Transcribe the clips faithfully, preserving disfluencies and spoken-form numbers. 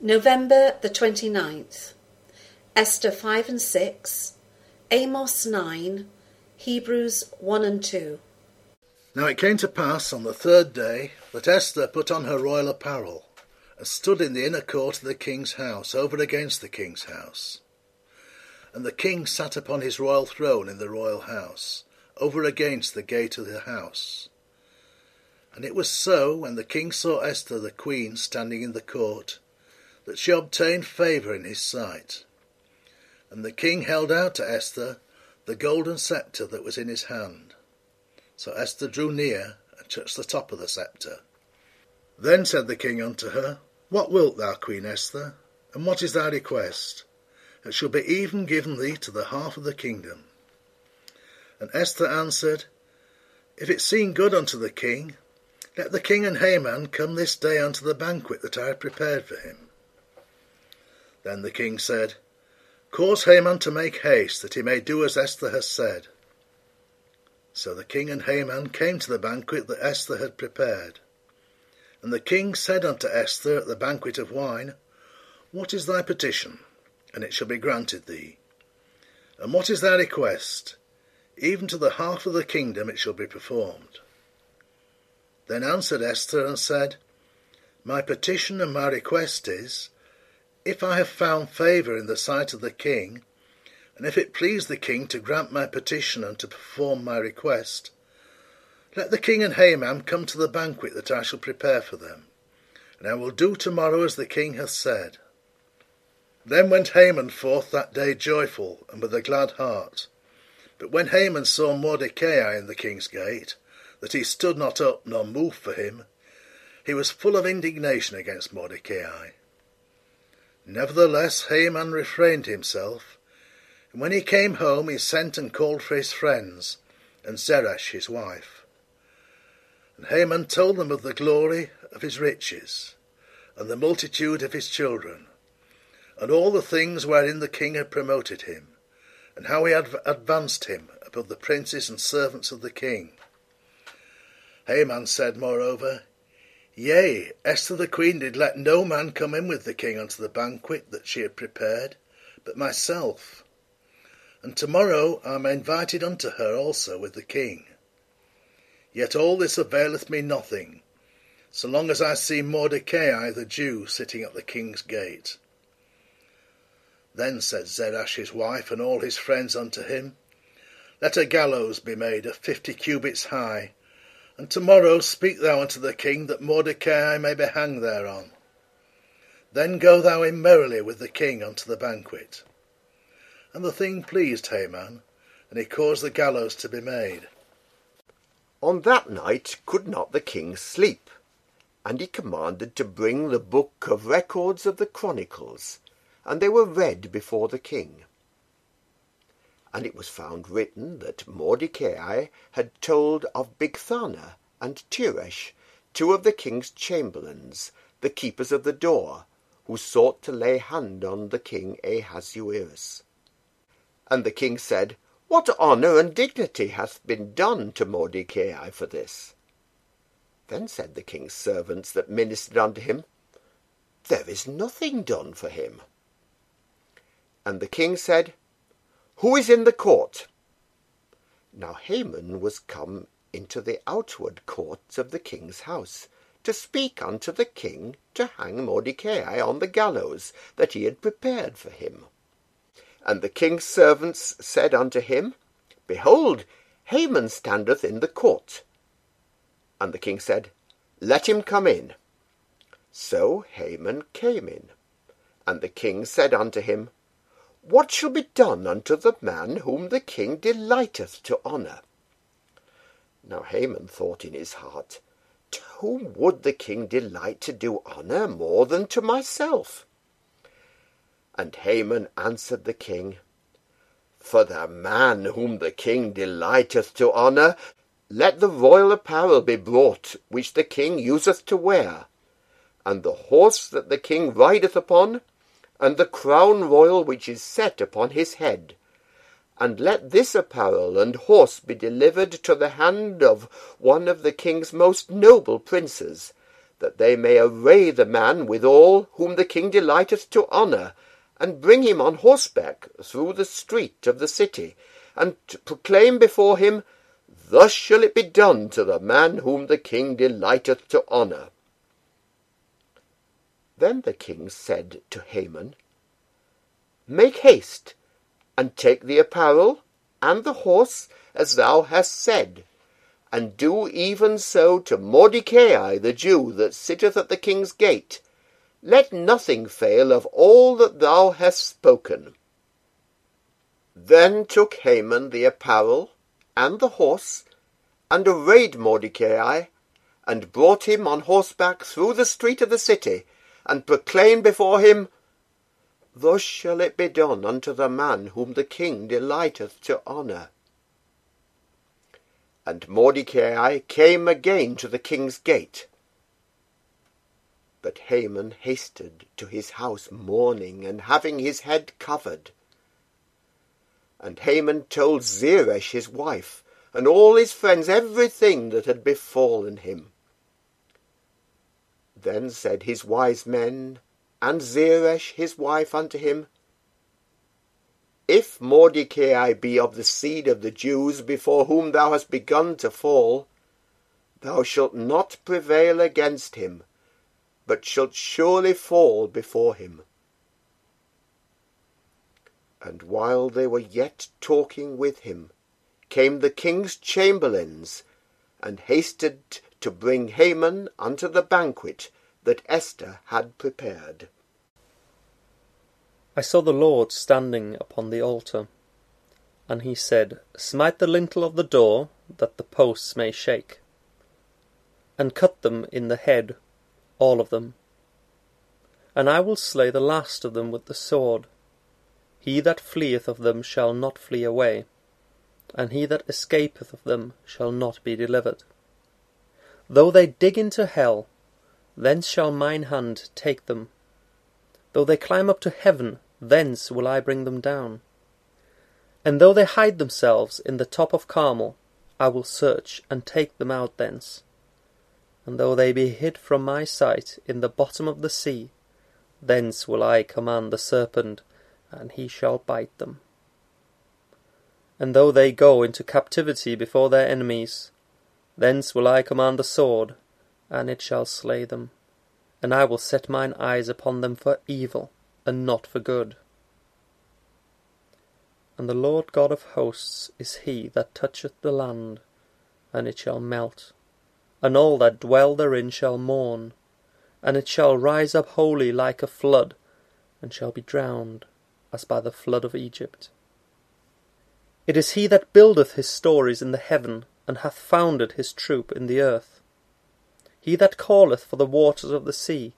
November the twenty-ninth. Esther five and six, Amos nine, Hebrews one and two. Now it came to pass on the third day that Esther put on her royal apparel, and stood in the inner court of the king's house, over against the king's house. And the king sat upon his royal throne in the royal house, over against the gate of the house. And it was so, when the king saw Esther the queen standing in the court, that she obtained favour in his sight. And the king held out to Esther the golden sceptre that was in his hand. So Esther drew near, and touched the top of the sceptre. Then said the king unto her, What wilt thou, Queen Esther, and what is thy request? It shall be even given thee to the half of the kingdom. And Esther answered, If it seem good unto the king, let the king and Haman come this day unto the banquet that I have prepared for him. Then the king said, Cause Haman to make haste, that he may do as Esther has said. So the king and Haman came to the banquet that Esther had prepared. And the king said unto Esther at the banquet of wine, What is thy petition? And it shall be granted thee. And what is thy request? Even to the half of the kingdom it shall be performed. Then answered Esther and said, My petition and my request is, If I have found favour in the sight of the king, and if it please the king to grant my petition and to perform my request, let the king and Haman come to the banquet that I shall prepare for them, and I will do tomorrow as the king hath said. Then went Haman forth that day joyful, and with a glad heart. But when Haman saw Mordecai in the king's gate, that he stood not up nor moved for him, he was full of indignation against Mordecai. Nevertheless Haman refrained himself, and when he came home he sent and called for his friends, and Zeresh his wife. And Haman told them of the glory of his riches, and the multitude of his children, and all the things wherein the king had promoted him, and how he had advanced him above the princes and servants of the king. Haman said moreover, Yea, Esther the queen did let no man come in with the king unto the banquet that she had prepared, but myself. And tomorrow I am invited unto her also with the king. Yet all this availeth me nothing, so long as I see Mordecai the Jew sitting at the king's gate. Then said Zeresh his wife and all his friends unto him, Let a gallows be made of fifty cubits high, and tomorrow speak thou unto the king, that Mordecai may be hanged thereon. Then go thou in merrily with the king unto the banquet. And the thing pleased Haman, and he caused the gallows to be made. On that night could not the king sleep, and he commanded to bring the book of records of the chronicles, and they were read before the king. And it was found written that Mordecai had told of Bigthana and Tiresh, two of the king's chamberlains, the keepers of the door, who sought to lay hand on the king Ahasuerus. And the king said, What honour and dignity hath been done to Mordecai for this? Then said the king's servants that ministered unto him, There is nothing done for him. And the king said, Who is in the court? Now Haman was come into the outward court of the king's house, to speak unto the king to hang Mordecai on the gallows that he had prepared for him. And the king's servants said unto him, Behold, Haman standeth in the court. And the king said, Let him come in. So Haman came in. And the king said unto him, What shall be done unto the man whom the king delighteth to honour? Now Haman thought in his heart, To whom would the king delight to do honour more than to myself? And Haman answered the king, For the man whom the king delighteth to honour, let the royal apparel be brought, which the king useth to wear, and the horse that the king rideth upon, and the crown royal which is set upon his head, and let this apparel and horse be delivered to the hand of one of the king's most noble princes, that they may array the man with all whom the king delighteth to honour, and bring him on horseback through the street of the city, and to proclaim before him, Thus shall it be done to the man whom the king delighteth to honour. Then the king said to Haman, Make haste, and take the apparel and the horse, as thou hast said, and do even so to Mordecai the Jew that sitteth at the king's gate. Let nothing fail of all that thou hast spoken. Then took Haman the apparel and the horse, and arrayed Mordecai, and brought him on horseback through the street of the city, and proclaimed before him, Thus shall it be done unto the man whom the king delighteth to honour. And Mordecai came again to the king's gate. But Haman hasted to his house mourning, and having his head covered. And Haman told Zeresh his wife, and all his friends, everything that had befallen him. Then said his wise men, and Zeresh his wife unto him, If Mordecai be of the seed of the Jews, before whom thou hast begun to fall, thou shalt not prevail against him, but shalt surely fall before him. And while they were yet talking with him, came the king's chamberlains, and hasted to bring Haman unto the banquet that Esther had prepared. I saw the Lord standing upon the altar, and he said, Smite the lintel of the door, that the posts may shake, and cut them in the head, all of them. And I will slay the last of them with the sword. He that fleeth of them shall not flee away, and he that escapeth of them shall not be delivered. Though they dig into hell, thence shall mine hand take them. Though they climb up to heaven, thence will I bring them down. And though they hide themselves in the top of Carmel, I will search and take them out thence. And though they be hid from my sight in the bottom of the sea, thence will I command the serpent, and he shall bite them. And though they go into captivity before their enemies, thence will I command the sword, and it shall slay them, and I will set mine eyes upon them for evil, and not for good. And the Lord God of hosts is he that toucheth the land, and it shall melt, and all that dwell therein shall mourn, and it shall rise up wholly like a flood, and shall be drowned, as by the flood of Egypt. It is he that buildeth his stories in the heaven, and hath founded his troop in the earth. He that calleth for the waters of the sea,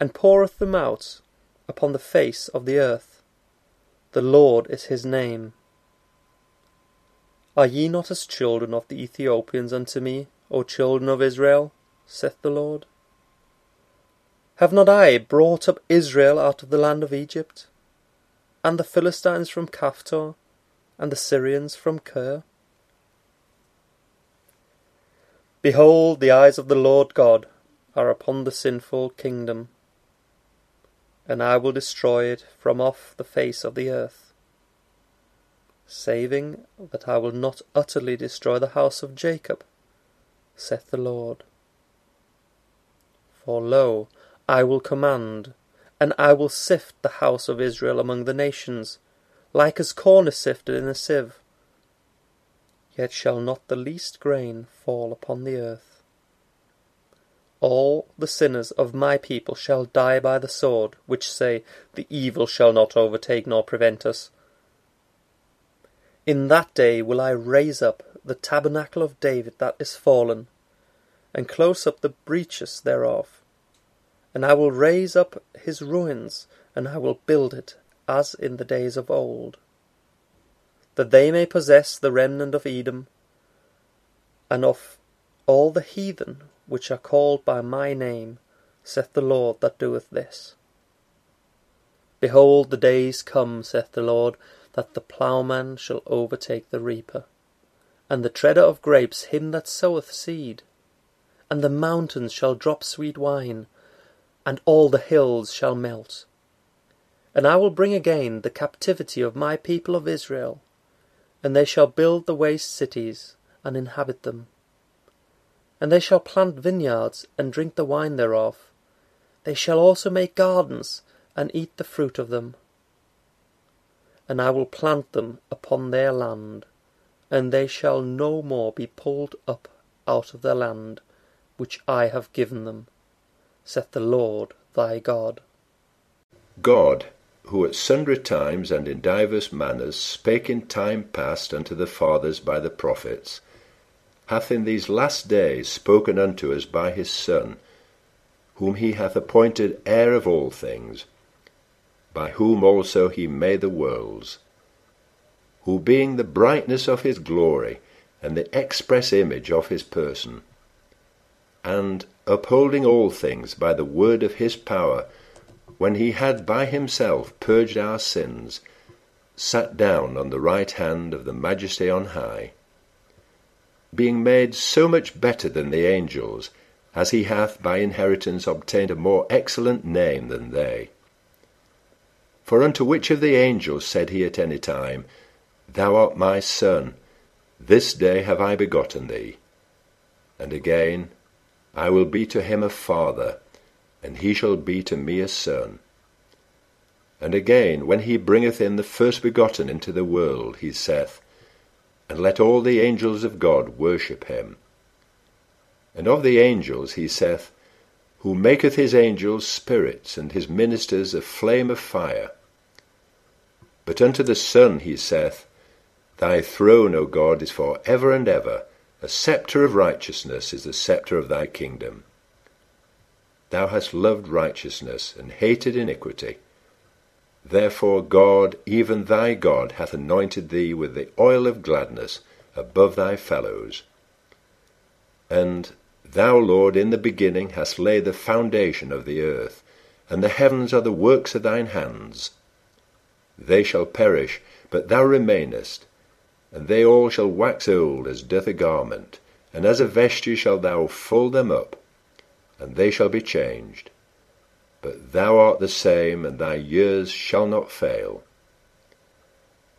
and poureth them out upon the face of the earth. The Lord is his name. Are ye not as children of the Ethiopians unto me, O children of Israel? Saith the Lord. Have not I brought up Israel out of the land of Egypt, and the Philistines from Kaphtor, and the Syrians from Kerr? Behold, the eyes of the Lord God are upon the sinful kingdom, and I will destroy it from off the face of the earth, saving that I will not utterly destroy the house of Jacob, saith the Lord. For lo, I will command, and I will sift the house of Israel among the nations, like as corn is sifted in a sieve. Yet shall not the least grain fall upon the earth. All the sinners of my people shall die by the sword, which say, The evil shall not overtake nor prevent us. In that day will I raise up the tabernacle of David that is fallen, and close up the breaches thereof. And I will raise up his ruins, and I will build it, as in the days of old, that they may possess the remnant of Edom, and of all the heathen which are called by my name, saith the Lord that doeth this. Behold, the days come, saith the Lord, that the ploughman shall overtake the reaper, and the treader of grapes him that soweth seed. and the mountains shall drop sweet wine, and all the hills shall melt. And I will bring again the captivity of my people of Israel, and they shall build the waste cities, and inhabit them. And they shall plant vineyards, and drink the wine thereof. They shall also make gardens, and eat the fruit of them. And I will plant them upon their land, and they shall no more be pulled up out of the land which I have given them, saith the Lord thy God. God, who at sundry times and in divers manners spake in time past unto the fathers by the prophets, hath in these last days spoken unto us by his Son, whom he hath appointed heir of all things, by whom also he made the worlds, who being the brightness of his glory, and the express image of his person, and upholding all things by the word of his power, when he had by himself purged our sins, sat down on the right hand of the Majesty on high, being made so much better than the angels, as he hath by inheritance obtained a more excellent name than they. For unto which of the angels said he at any time, Thou art my Son, this day have I begotten thee? And again, I will be to him a father, and he shall be to me a son. And again, when he bringeth in the first begotten into the world, he saith, And let all the angels of God worship him. And of the angels he saith, Who maketh his angels spirits, and his ministers a flame of fire. But unto the Son he saith, Thy throne, O God, is for ever and ever. A sceptre of righteousness is the sceptre of thy kingdom. Thou hast loved righteousness, and hated iniquity. Therefore God, even thy God, hath anointed thee with the oil of gladness above thy fellows. And thou, Lord, in the beginning hast laid the foundation of the earth, and the heavens are the works of thine hands. They shall perish, but thou remainest, and they all shall wax old as doth a garment, and as a vesture shalt thou fold them up, and they shall be changed. But thou art the same, and thy years shall not fail.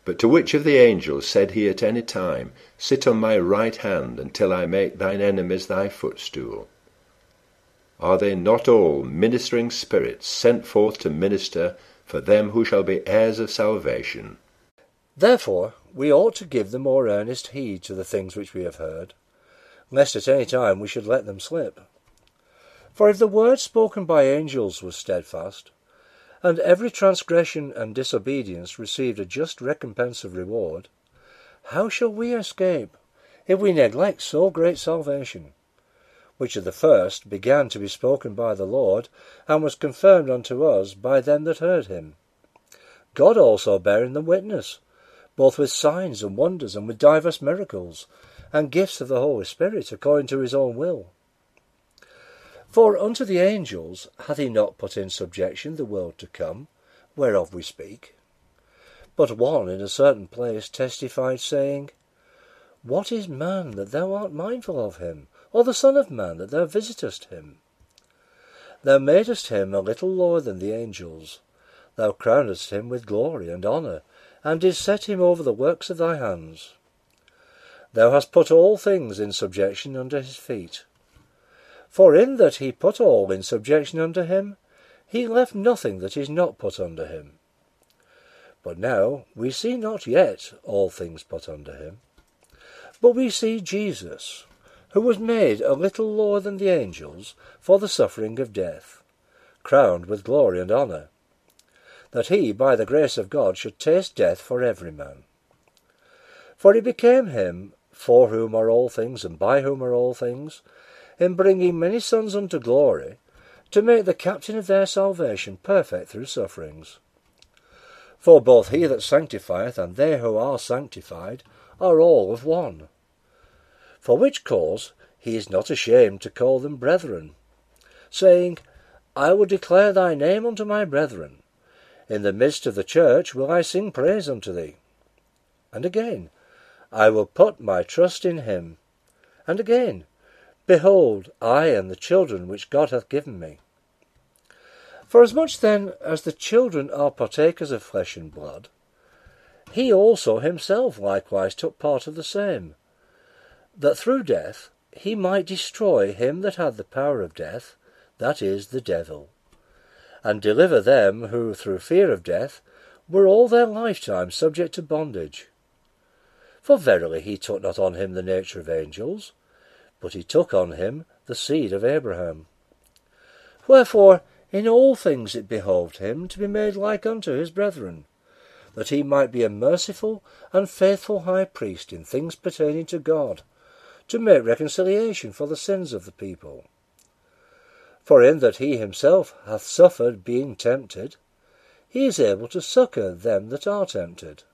But to which of the angels said he at any time, Sit on my right hand, until I make thine enemies thy footstool? Are they not all ministering spirits sent forth to minister for them who shall be heirs of salvation? Therefore we ought to give the more earnest heed to the things which we have heard, lest at any time we should let them slip. For if the word spoken by angels was steadfast, and every transgression and disobedience received a just recompense of reward, how shall we escape, if we neglect so great salvation, which at the first began to be spoken by the Lord, and was confirmed unto us by them that heard him, God also bearing them witness, both with signs and wonders, and with divers miracles, and gifts of the Holy Spirit, according to his own will? For unto the angels hath he not put in subjection the world to come, whereof we speak. But one in a certain place testified, saying, What is man, that thou art mindful of him, or the Son of Man, that thou visitest him? Thou madest him a little lower than the angels, thou crownedst him with glory and honour, and didst set him over the works of thy hands. Thou hast put all things in subjection under his feet. For in that he put all in subjection under him, he left nothing that is not put under him. But now we see not yet all things put under him, but we see Jesus, who was made a little lower than the angels for the suffering of death, crowned with glory and honour, that he by the grace of God should taste death for every man. For it became him, for whom are all things and by whom are all things, in bringing many sons unto glory, to make the captain of their salvation perfect through sufferings. For both he that sanctifieth and they who are sanctified are all of one. For which cause he is not ashamed to call them brethren, saying, I will declare thy name unto my brethren. In the midst of the church will I sing praise unto thee. And again, I will put my trust in him. And again, Behold, I and the children which God hath given me. Forasmuch then as the children are partakers of flesh and blood, he also himself likewise took part of the same, that through death he might destroy him that had the power of death, that is, the devil, and deliver them who through fear of death were all their lifetime subject to bondage. For verily he took not on him the nature of angels, but he took on him the seed of Abraham. Wherefore in all things it behoved him to be made like unto his brethren, that he might be a merciful and faithful high priest in things pertaining to God, to make reconciliation for the sins of the people. For in that he himself hath suffered being tempted, he is able to succour them that are tempted.